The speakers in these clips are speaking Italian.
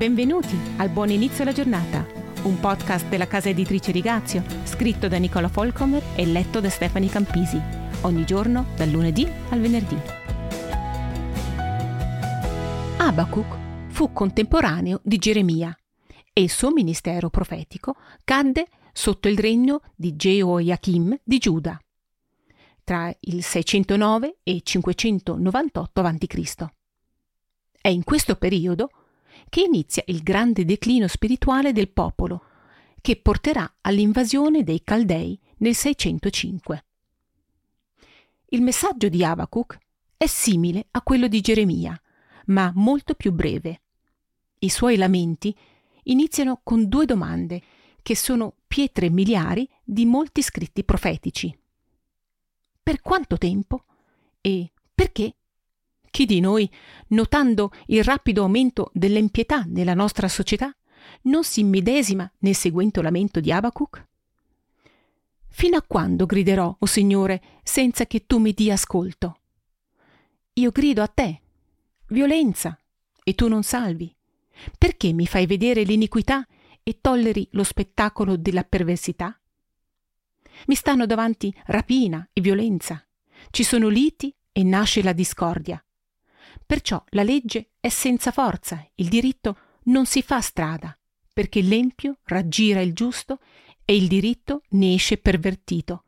Benvenuti al Buon Inizio alla Giornata, un podcast della casa editrice Rigatio, scritto da Nicola Folcomer e letto da Stefani Campisi, ogni giorno dal lunedì al venerdì. Abacuc fu contemporaneo di Geremia e il suo ministero profetico cadde sotto il regno di Gioachim di Giuda tra il 609 e il 598 a.C. È in questo periodo che inizia il grande declino spirituale del popolo, che porterà all'invasione dei Caldei nel 605. Il messaggio di Abacuc è simile a quello di Geremia, ma molto più breve. I suoi lamenti iniziano con due domande, che sono pietre miliari di molti scritti profetici. Per quanto tempo? E perché? Chi di noi, notando il rapido aumento dell'impietà nella nostra società, non si immedesima nel seguente lamento di Abacuc? Fino a quando griderò, o Signore, senza che tu mi dia ascolto? Io grido a te, violenza, e tu non salvi. Perché mi fai vedere l'iniquità e tolleri lo spettacolo della perversità? Mi stanno davanti rapina e violenza, ci sono liti e nasce la discordia. Perciò la legge è senza forza, il diritto non si fa strada, perché l'empio raggira il giusto e il diritto ne esce pervertito.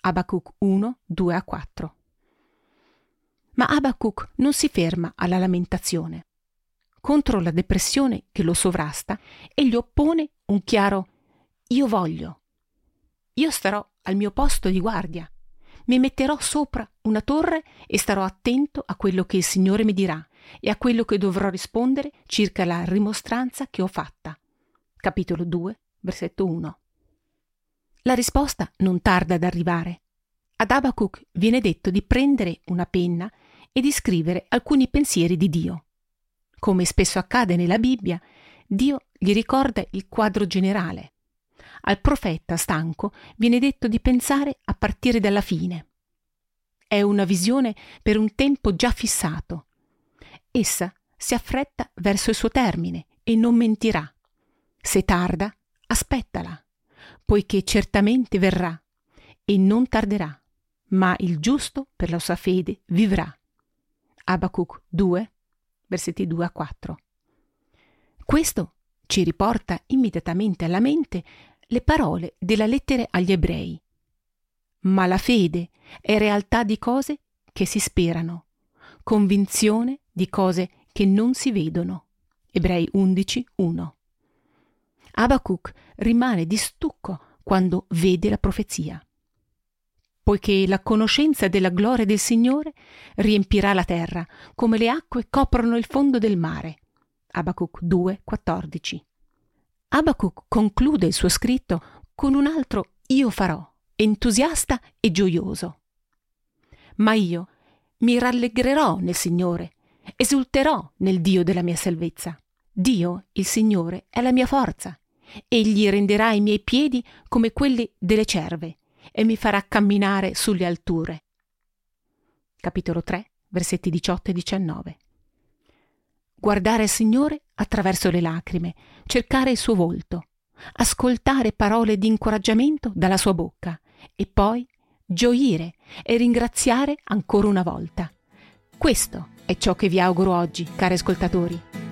Abacuc 1, 2-4. Ma Abacuc non si ferma alla lamentazione. Contro la depressione che lo sovrasta, egli oppone un chiaro «io voglio». Io starò al mio posto di guardia, mi metterò sopra una torre e starò attento a quello che il Signore mi dirà e a quello che dovrò rispondere circa la rimostranza che ho fatta. Capitolo 2, versetto 1. La risposta non tarda ad arrivare. Ad Abacuc viene detto di prendere una penna e di scrivere alcuni pensieri di Dio. Come spesso accade nella Bibbia, Dio gli ricorda il quadro generale. Al profeta stanco viene detto di pensare a partire dalla fine. È una visione per un tempo già fissato. Essa si affretta verso il suo termine e non mentirà. Se tarda, aspettala, poiché certamente verrà e non tarderà, ma il giusto per la sua fede vivrà. Abacuc 2, versetti 2-4. Questo ci riporta immediatamente alla mente le parole della lettera agli Ebrei. Ma la fede è realtà di cose che si sperano, convinzione di cose che non si vedono. Ebrei 11, 1. Abacuc rimane di stucco quando vede la profezia, poiché la conoscenza della gloria del Signore riempirà la terra, come le acque coprono il fondo del mare. Abacuc 2, 14. Abacuc conclude il suo scritto con un altro «io farò», entusiasta e gioioso. Ma io mi rallegrerò nel Signore, esulterò nel Dio della mia salvezza. Dio, il Signore, è la mia forza. Egli renderà i miei piedi come quelli delle cerve e mi farà camminare sulle alture. Capitolo 3, versetti 18 e 19. Guardare al Signore attraverso le lacrime, cercare il suo volto, ascoltare parole di incoraggiamento dalla sua bocca e poi gioire e ringraziare ancora una volta. Questo è ciò che vi auguro oggi, cari ascoltatori.